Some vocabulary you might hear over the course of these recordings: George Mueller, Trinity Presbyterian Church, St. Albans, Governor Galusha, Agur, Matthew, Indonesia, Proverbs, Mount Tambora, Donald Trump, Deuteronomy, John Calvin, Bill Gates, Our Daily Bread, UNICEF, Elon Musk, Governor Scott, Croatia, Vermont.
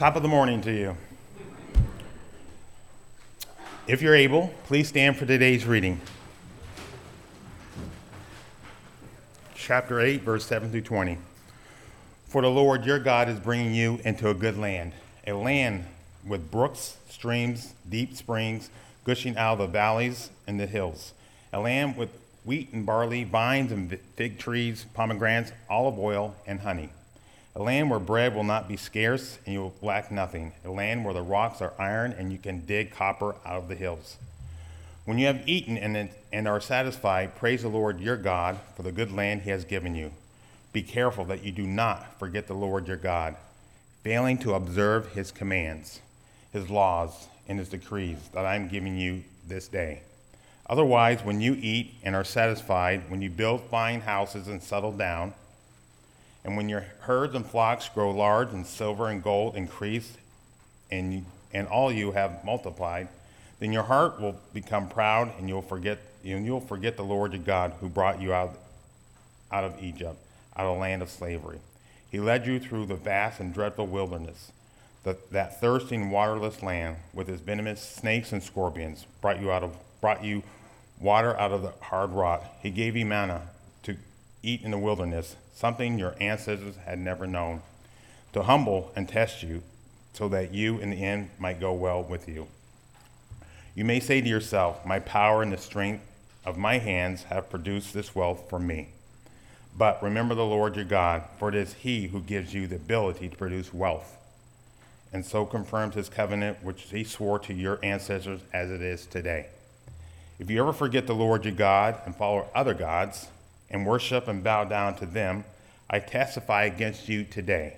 Top of the morning to you. If you're able, please stand for today's reading. Chapter 8, verse 7 through 20. For the Lord your God is bringing you into a land with brooks, streams, deep springs, gushing out of the valleys and the hills, a land with wheat and barley, vines and fig trees, pomegranates, olive oil, and honey. A land where bread will not be scarce and you will lack nothing. A land where the rocks are iron and you can dig copper out of the hills. When you have eaten and are satisfied, praise the Lord your God for the good land he has given you. Be careful that you do not forget the Lord your God, failing to observe his commands, his laws, and his decrees that I am giving you this day. Otherwise, when you eat and are satisfied, when you build fine houses and settle down, and when your herds and flocks grow large and silver and gold increase and all you have multiplied, then your heart will become proud and you'll forget the Lord your God who brought you out of Egypt, out of the land of slavery. He led you through the vast and dreadful wilderness, that thirsting, waterless land with its venomous snakes and scorpions, brought you water out of the hard rock. He gave you manna to eat in the wilderness, something your ancestors had never known, to humble and test you so that you in the end might go well with you. You may say to yourself, my power and the strength of my hands have produced this wealth for me. But remember the Lord your God, for it is he who gives you the ability to produce wealth, and so confirms his covenant which he swore to your ancestors as it is today. If you ever forget the Lord your God and follow other gods, and worship and bow down to them, I testify against you today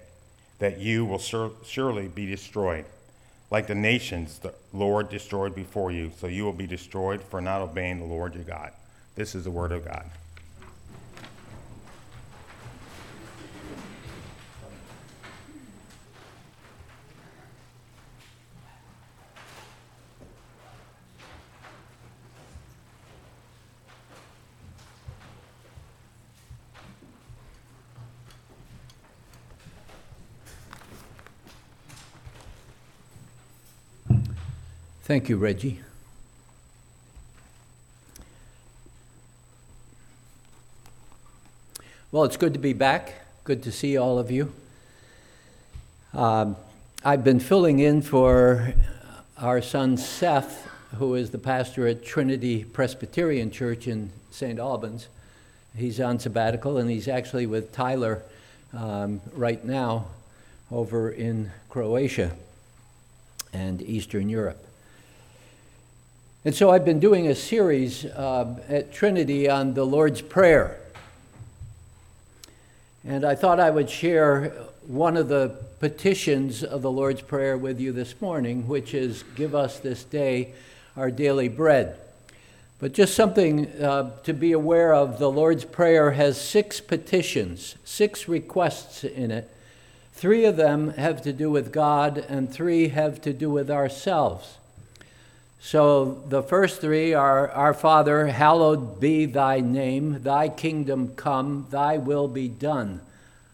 that you will surely be destroyed. Like the nations the Lord destroyed before you, so you will be destroyed for not obeying the Lord your God. This is the word of God. Thank you, Reggie. Well, it's good to be back. Good to see all of you. I've been filling in for our son Seth, who is the pastor at Trinity Presbyterian Church in St. Albans. He's on sabbatical, and he's actually with Tyler right now over in Croatia and Eastern Europe. And so I've been doing a series at Trinity on the Lord's Prayer. And I thought I would share one of the petitions of the Lord's Prayer with you this morning, which is, give us this day our daily bread. But just something to be aware of, the Lord's Prayer has 6 petitions, 6 requests in it. 3 of them have to do with God, and 3 have to do with ourselves. So the first 3 are, Our Father, hallowed be thy name, thy kingdom come, thy will be done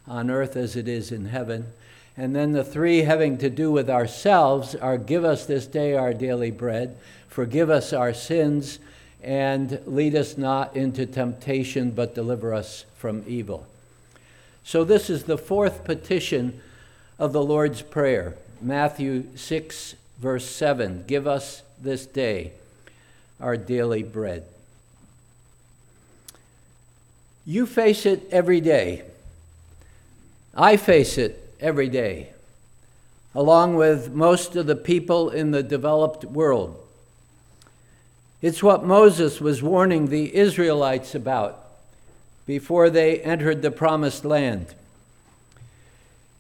on earth as it is in heaven. And then the 3 having to do with ourselves are, give us this day our daily bread, forgive us our sins, and lead us not into temptation, but deliver us from evil. So this is the 4th petition of the Lord's Prayer, Matthew 6, verse 7, give us this day our daily bread. You face it every day. I face it every day, along with most of the people in the developed world. It's what Moses was warning the Israelites about before they entered the promised land.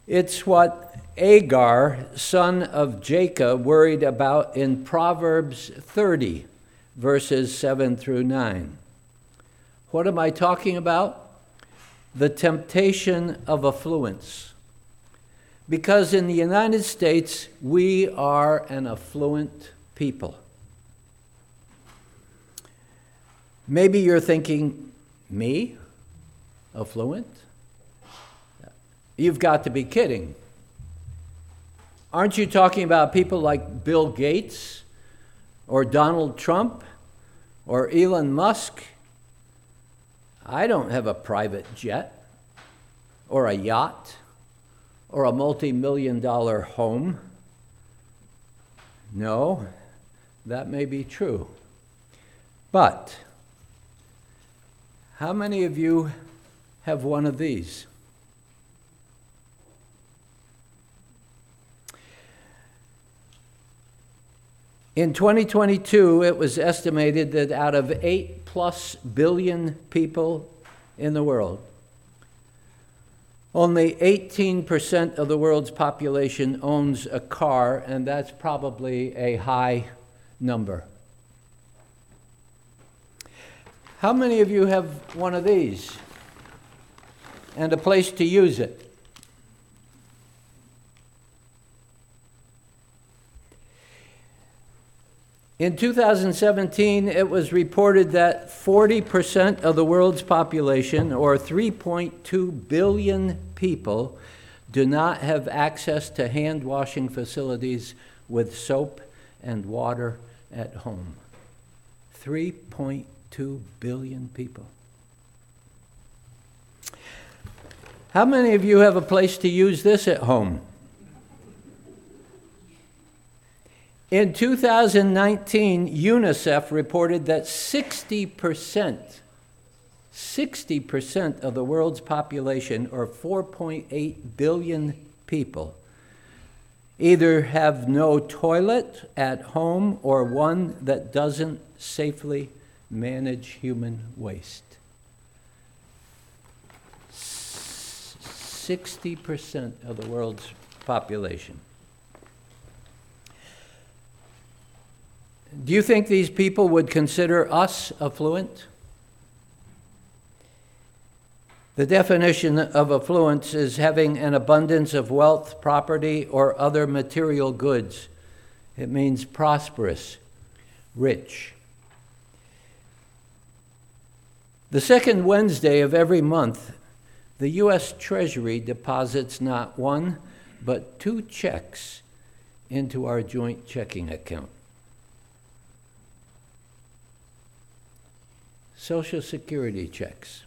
It's what Agar, son of Jacob, worried about in Proverbs 30, verses 7 through 9. What am I talking about? The temptation of affluence. Because in the United States, we are an affluent people. Maybe you're thinking, me? Affluent? You've got to be kidding. Aren't you talking about people like Bill Gates or Donald Trump or Elon Musk? I don't have a private jet or a yacht or a multi-million-dollar home. No, that may be true. But how many of you have one of these? In 2022, it was estimated that out of 8+ billion people in the world, only 18% of the world's population owns a car, and that's probably a high number. How many of you have one of these and a place to use it? In 2017, it was reported that 40% of the world's population, or 3.2 billion people, do not have access to hand-washing facilities with soap and water at home. 3.2 billion people. How many of you have a place to use this at home? In 2019, UNICEF reported that 60% of the world's population, or 4.8 billion people, either have no toilet at home or one that doesn't safely manage human waste. 60% of the world's population. Do you think these people would consider us affluent? The definition of affluence is having an abundance of wealth, property, or other material goods. It means prosperous, rich. The second Wednesday of every month, the U.S. Treasury deposits not one, but two checks into our joint checking account. Social Security checks.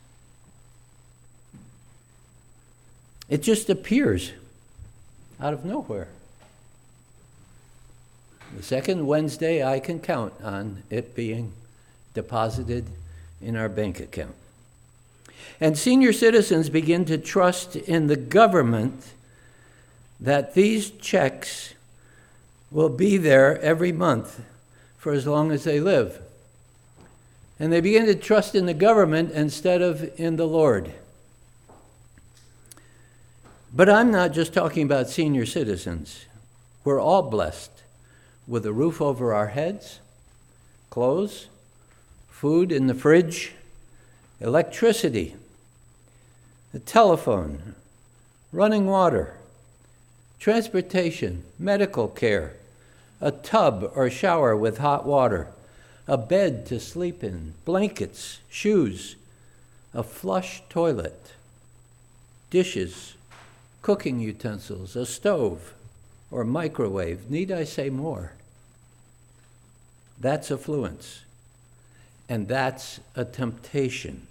It just appears out of nowhere. The second Wednesday I can count on it being deposited in our bank account. And senior citizens begin to trust in the government that these checks will be there every month for as long as they live. And they begin to trust in the government instead of in the Lord. But I'm not just talking about senior citizens. We're all blessed with a roof over our heads, clothes, food in the fridge, electricity, the telephone, running water, transportation, medical care, a tub or shower with hot water, a bed to sleep in, blankets, shoes, a flush toilet, dishes, cooking utensils, a stove or microwave. Need I say more? That's affluence, and that's a temptation.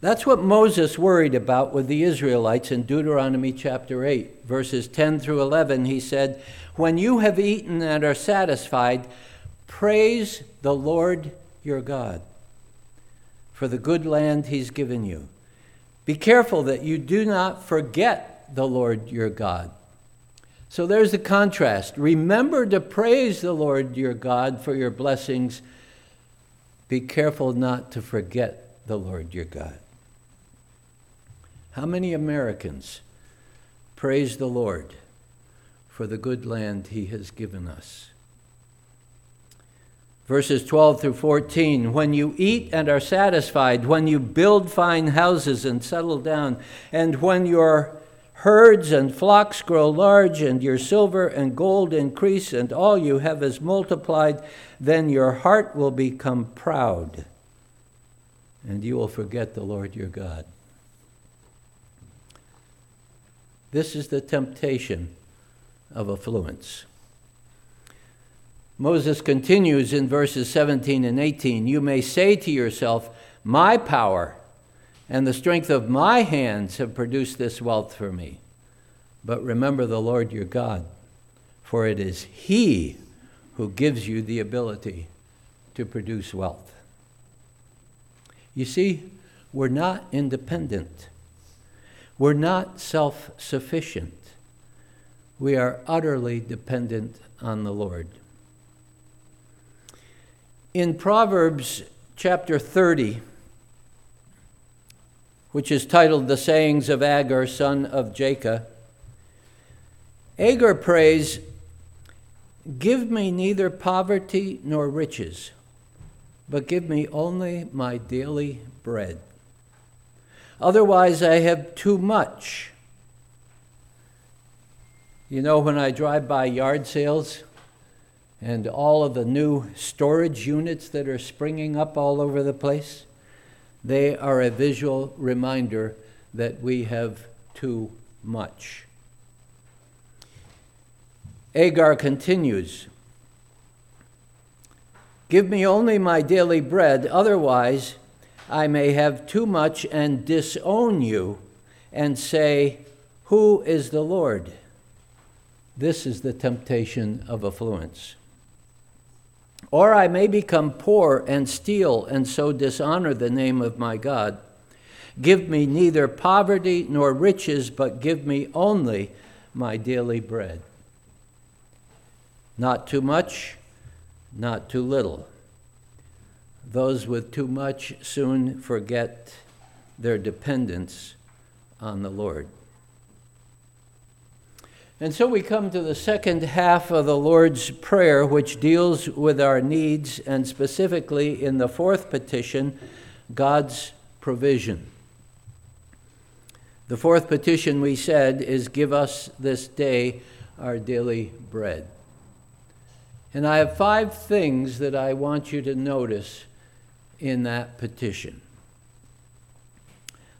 That's what Moses worried about with the Israelites in Deuteronomy chapter 8, verses 10 through 11. He said, "When you have eaten and are satisfied, praise the Lord your God for the good land he's given you. Be careful that you do not forget the Lord your God." So there's the contrast. Remember to praise the Lord your God for your blessings. Be careful not to forget the Lord your God. How many Americans praise the Lord for the good land he has given us? Verses 12 through 14, "When you eat and are satisfied, when you build fine houses and settle down, and when your herds and flocks grow large, and your silver and gold increase, and all you have is multiplied, then your heart will become proud, and you will forget the Lord your God." This is the temptation of affluence. Moses continues in verses 17 and 18, "You may say to yourself, my power and the strength of my hands have produced this wealth for me. But remember the Lord your God, for it is He who gives you the ability to produce wealth." You see, we're not independent. We're not self-sufficient. We are utterly dependent on the Lord. In Proverbs chapter 30, which is titled The Sayings of Agur, Son of Jacob, Agur prays, "Give me neither poverty nor riches, but give me only my daily bread. Otherwise I have too much." You know, when I drive by yard sales and all of the new storage units that are springing up all over the place, they are a visual reminder that we have too much. Agur continues, "Give me only my daily bread, otherwise I may have too much and disown you and say, 'Who is the Lord?'" This is the temptation of affluence. "Or I may become poor and steal and so dishonor the name of my God. Give me neither poverty nor riches, but give me only my daily bread." Not too much, not too little. Those with too much soon forget their dependence on the Lord. And so we come to the second half of the Lord's Prayer, which deals with our needs, and specifically in the fourth petition, God's provision. The fourth petition, we said, is, "Give us this day our daily bread." And I have 5 things that I want you to notice in that petition.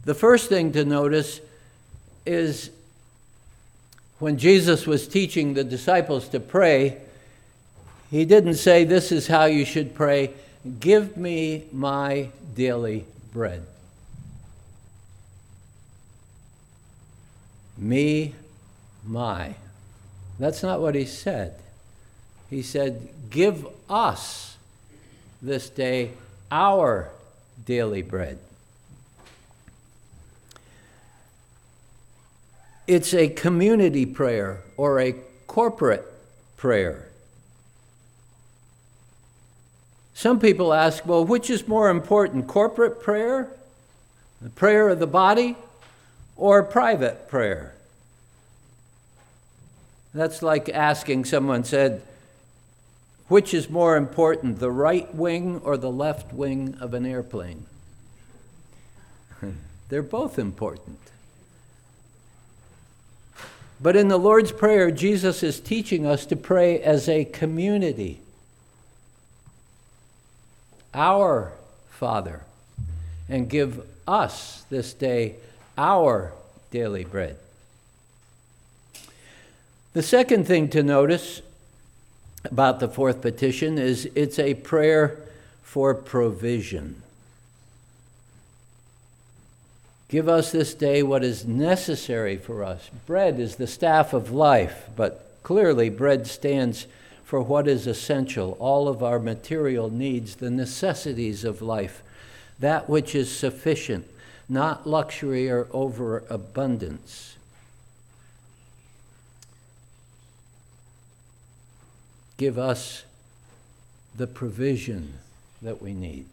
The first thing to notice is, when Jesus was teaching the disciples to pray, he didn't say, "This is how you should pray, give me my daily bread." Me, my. That's not what he said. He said, "Give us this day our daily bread." It's a community prayer or a corporate prayer. Some people ask, well, which is more important, corporate prayer, the prayer of the body, or private prayer? That's like asking, someone said, which is more important, the right wing or the left wing of an airplane? They're both important. But in the Lord's Prayer, Jesus is teaching us to pray as a community. Our Father, and give us this day our daily bread. The second thing to notice about the fourth petition is it's a prayer for provision. Give us this day what is necessary for us. Bread is the staff of life, but clearly bread stands for what is essential, all of our material needs, the necessities of life, that which is sufficient, not luxury or overabundance. Give us the provision that we need.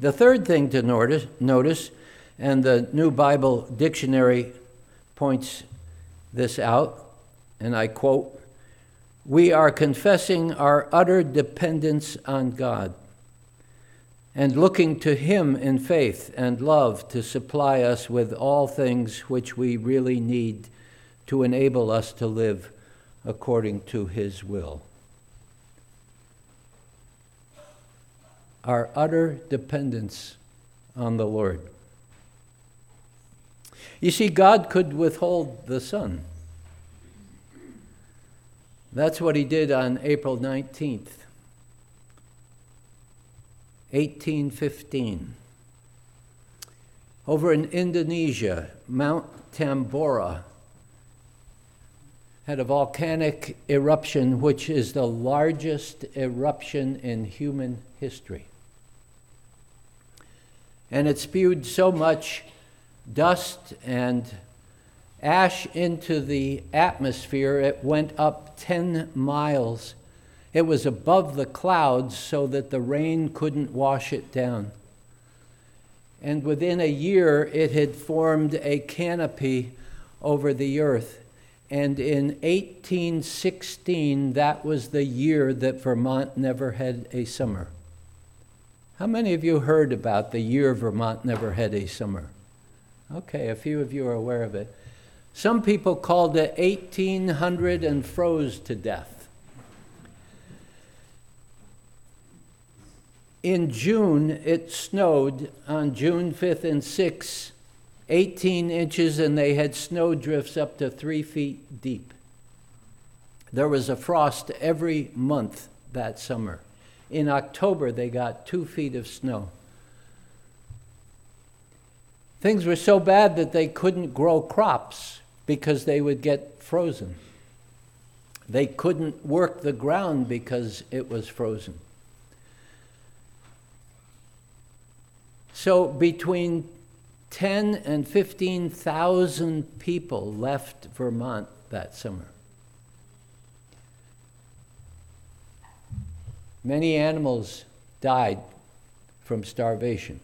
The third thing to notice, and the New Bible Dictionary points this out, and I quote, "We are confessing our utter dependence on God and looking to Him in faith and love to supply us with all things which we really need to enable us to live according to His will." Our utter dependence on the Lord. You see, God could withhold the sun. That's what he did on April 19th, 1815. Over in Indonesia, Mount Tambora had a volcanic eruption, which is the largest eruption in human history. And it spewed so much dust and ash into the atmosphere, it went up 10 miles. It was above the clouds so that the rain couldn't wash it down. And within a year, it had formed a canopy over the earth. And in 1816, that was the year that Vermont never had a summer. How many of you heard about the year Vermont never had a summer? Okay, a few of you are aware of it. Some people called it 1800 and froze to death. In June, it snowed on June 5th and 6th, 18 inches, and they had snowdrifts up to 3 feet deep. There was a frost every month that summer. In October, they got 2 feet of snow. Things were so bad that they couldn't grow crops because they would get frozen. They couldn't work the ground because it was frozen. So between 10 and 15,000 people left Vermont that summer. Many animals died from starvation.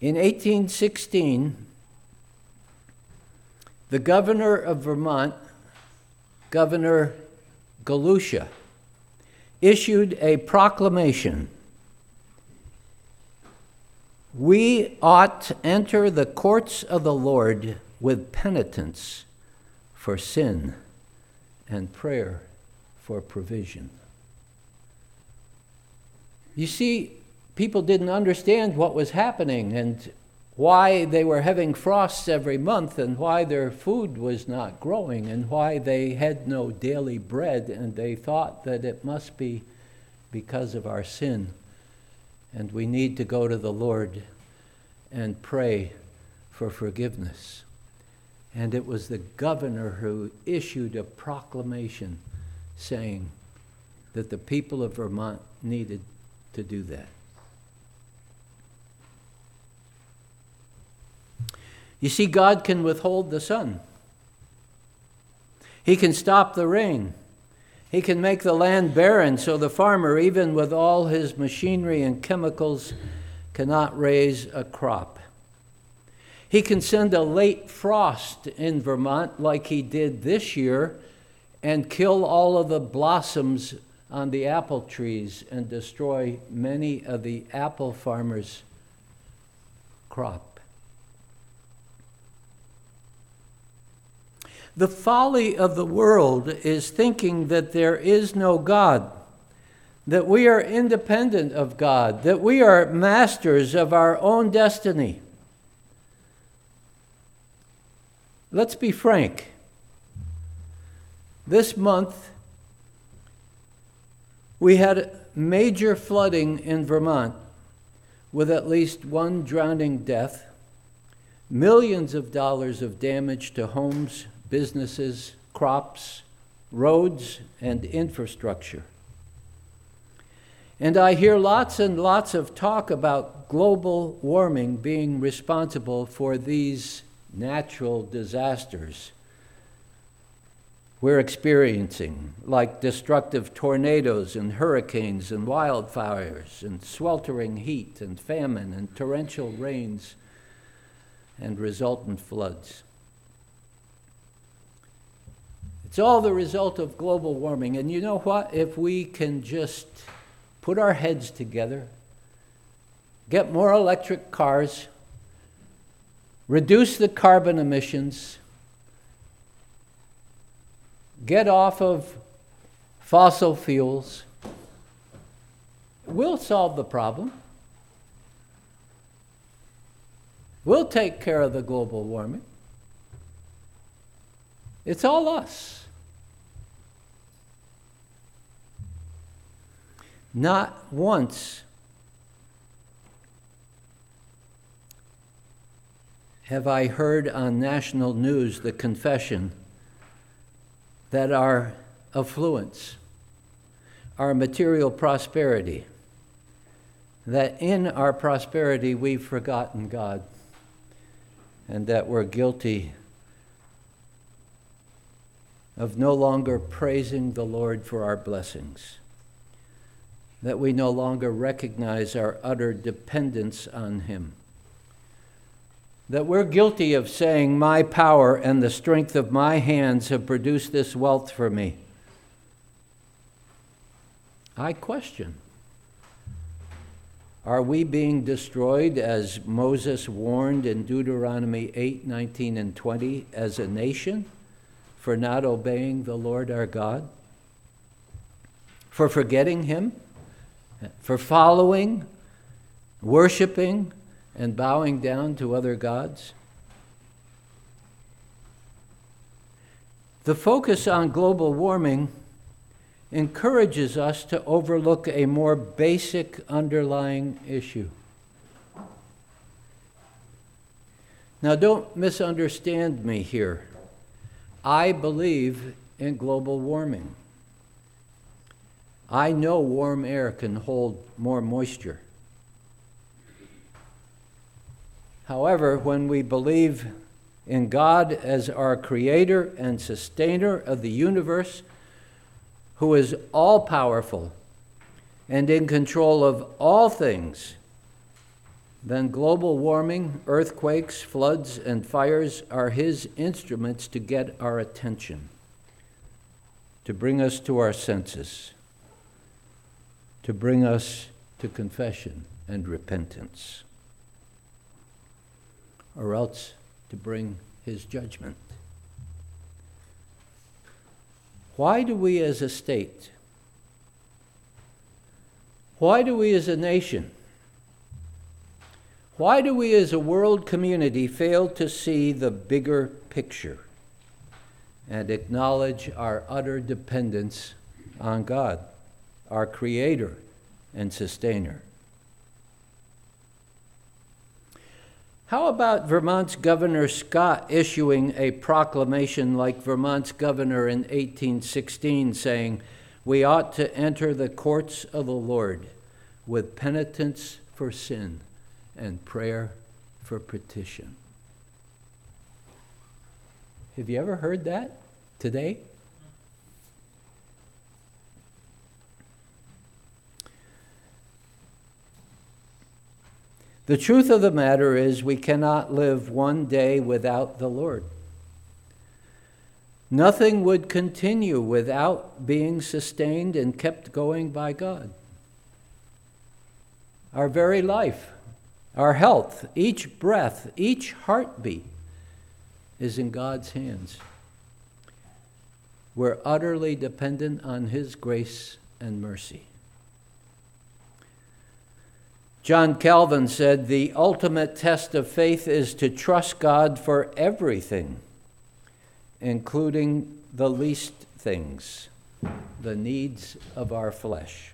In 1816, the governor of Vermont, Governor Galusha, issued a proclamation. We ought to enter the courts of the Lord with penitence for sin and prayer for provision. You see, people didn't understand what was happening and why they were having frosts every month and why their food was not growing and why they had no daily bread, and they thought that it must be because of our sin. And we need to go to the Lord and pray for forgiveness. And it was the governor who issued a proclamation saying that the people of Vermont needed to do that. You see, God can withhold the sun. He can stop the rain. He can make the land barren so the farmer, even with all his machinery and chemicals, cannot raise a crop. He can send a late frost in Vermont like he did this year and kill all of the blossoms on the apple trees and destroy many of the apple farmers' crop. The folly of the world is thinking that there is no God, that we are independent of God, that we are masters of our own destiny. Let's be frank. This month, we had major flooding in Vermont with at least one drowning death, millions of dollars of damage to homes, businesses, crops, roads, and infrastructure. And I hear lots and lots of talk about global warming being responsible for these natural disasters we're experiencing, like destructive tornadoes and hurricanes and wildfires and sweltering heat and famine and torrential rains and resultant floods. It's all the result of global warming. And you know what? If we can just put our heads together, get more electric cars, reduce the carbon emissions, get off of fossil fuels, we'll solve the problem. We'll take care of the global warming. It's all us. Not once have I heard on national news the confession that our affluence, our material prosperity, that in our prosperity we've forgotten God and that we're guilty of no longer praising the Lord for our blessings, that we no longer recognize our utter dependence on Him, that we're guilty of saying, my power and the strength of my hands have produced this wealth for me. I question, are we being destroyed, as Moses warned in Deuteronomy 8, 19, and 20, as a nation for not obeying the Lord our God, for forgetting Him, for following, worshiping, and bowing down to other gods? The focus on global warming encourages us to overlook a more basic underlying issue. Now, don't misunderstand me here. I believe in global warming. I know warm air can hold more moisture. However, when we believe in God as our creator and sustainer of the universe, who is all-powerful and in control of all things, then global warming, earthquakes, floods, and fires are His instruments to get our attention, to bring us to our senses, to bring us to confession and repentance, or else to bring His judgment. Why do we as a state, why do we as a nation, why do we as a world community fail to see the bigger picture and acknowledge our utter dependence on God, our Creator and Sustainer? How about Vermont's Governor Scott issuing a proclamation like Vermont's governor in 1816 saying, we ought to enter the courts of the Lord with penitence for sin and prayer for petition? Have you ever heard that today? The truth of the matter is we cannot live one day without the Lord. Nothing would continue without being sustained and kept going by God. Our very life, our health, each breath, each heartbeat is in God's hands. We're utterly dependent on His grace and mercy. John Calvin said, the ultimate test of faith is to trust God for everything, including the least things, the needs of our flesh.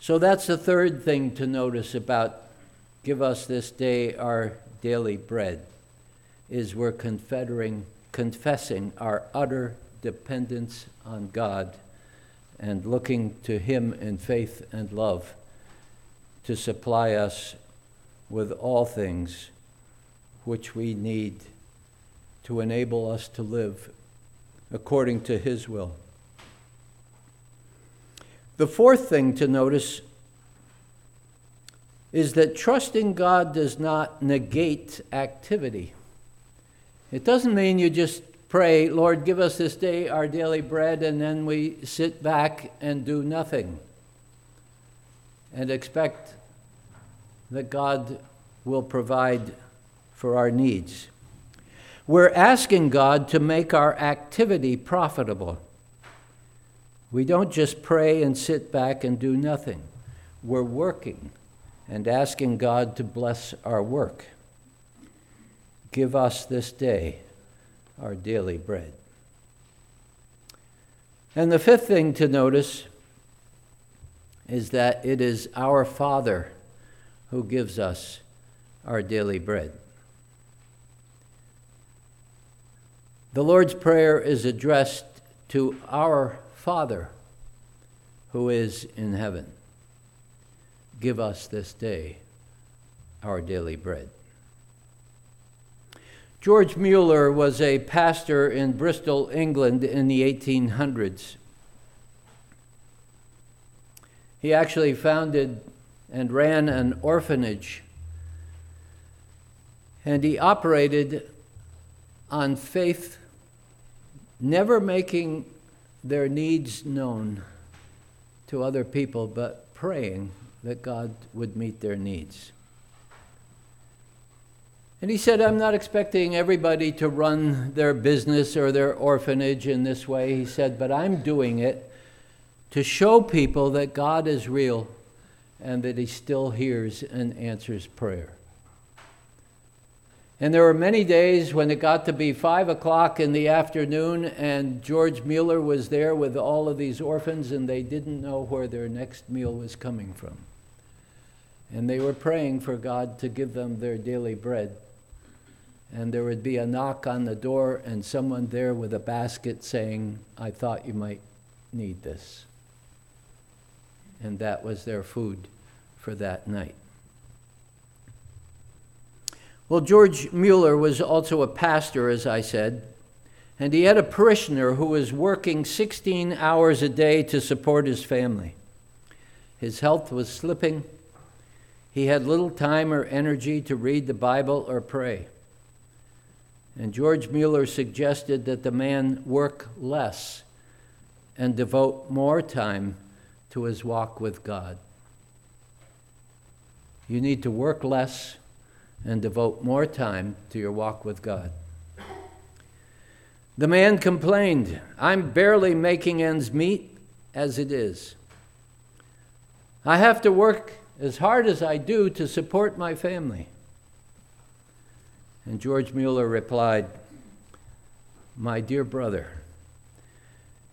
So that's the third thing to notice about Give Us This Day Our Daily Bread, is we're confessing our utter dependence on God and looking to Him in faith and love to supply us with all things which we need to enable us to live according to His will. The fourth thing to notice is that trusting God does not negate activity. It doesn't mean you just pray, Lord, give us this day our daily bread, and then we sit back and do nothing and expect that God will provide for our needs. We're asking God to make our activity profitable. We don't just pray and sit back and do nothing. We're working and asking God to bless our work. Give us this day our daily bread. And the fifth thing to notice is that it is our Father who gives us our daily bread. The Lord's Prayer is addressed to our Father who is in heaven. Give us this day our daily bread. George Mueller was a pastor in Bristol, England in the 1800s. He actually founded and ran an orphanage, and he operated on faith, never making their needs known to other people, but praying that God would meet their needs. And he said, I'm not expecting everybody to run their business or their orphanage in this way, he said, but I'm doing it to show people that God is real and that he still hears and answers prayer. And there were many days when it got to be 5 o'clock in the afternoon and George Mueller was there with all of these orphans and they didn't know where their next meal was coming from. And they were praying for God to give them their daily bread. And there would be a knock on the door and someone there with a basket saying, I thought you might need this. And that was their food for that night. Well, George Mueller was also a pastor, as I said, and he had a parishioner who was working 16 hours a day to support his family. His health was slipping. He had little time or energy to read the Bible or pray. And George Mueller suggested that the man work less and devote more time to his walk with God. You need to work less and devote more time to your walk with God. The man complained, I'm barely making ends meet as it is. I have to work as hard as I do to support my family. And George Mueller replied, my dear brother,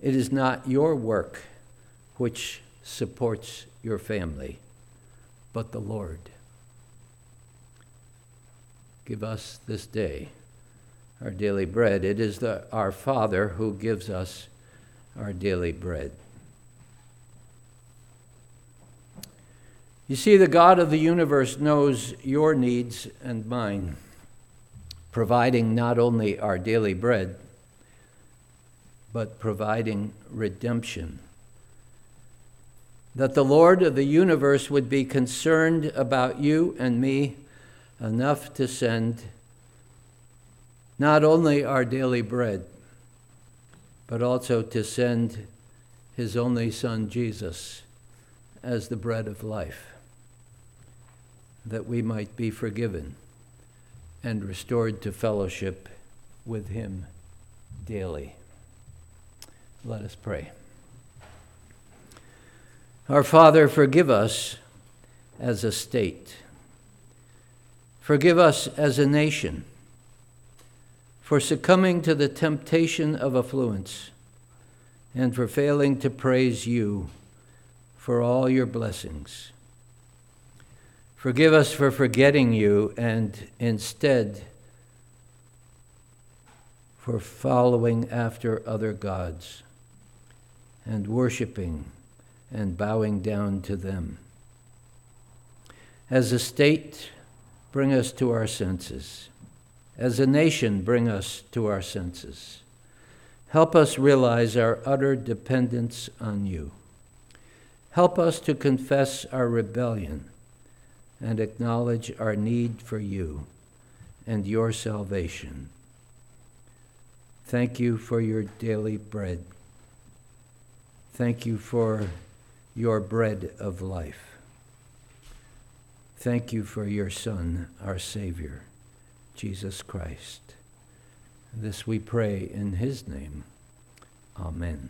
it is not your work which supports your family, but the Lord. Give us this day our daily bread. It is our Father who gives us our daily bread. You see, the God of the universe knows your needs and mine, providing not only our daily bread, but providing redemption. That the Lord of the universe would be concerned about you and me enough to send not only our daily bread, but also to send his only Son, Jesus, as the bread of life, that we might be forgiven and restored to fellowship with him daily. Let us pray. Our Father, forgive us as a state. Forgive us as a nation for succumbing to the temptation of affluence and for failing to praise you for all your blessings. Forgive us for forgetting you and instead for following after other gods and worshiping and bowing down to them. As a state, bring us to our senses. As a nation, bring us to our senses. Help us realize our utter dependence on you. Help us to confess our rebellion and acknowledge our need for you and your salvation. Thank you for your daily bread. Thank you for your bread of life. Thank you for your Son, our Savior, Jesus Christ. This we pray in his name. Amen.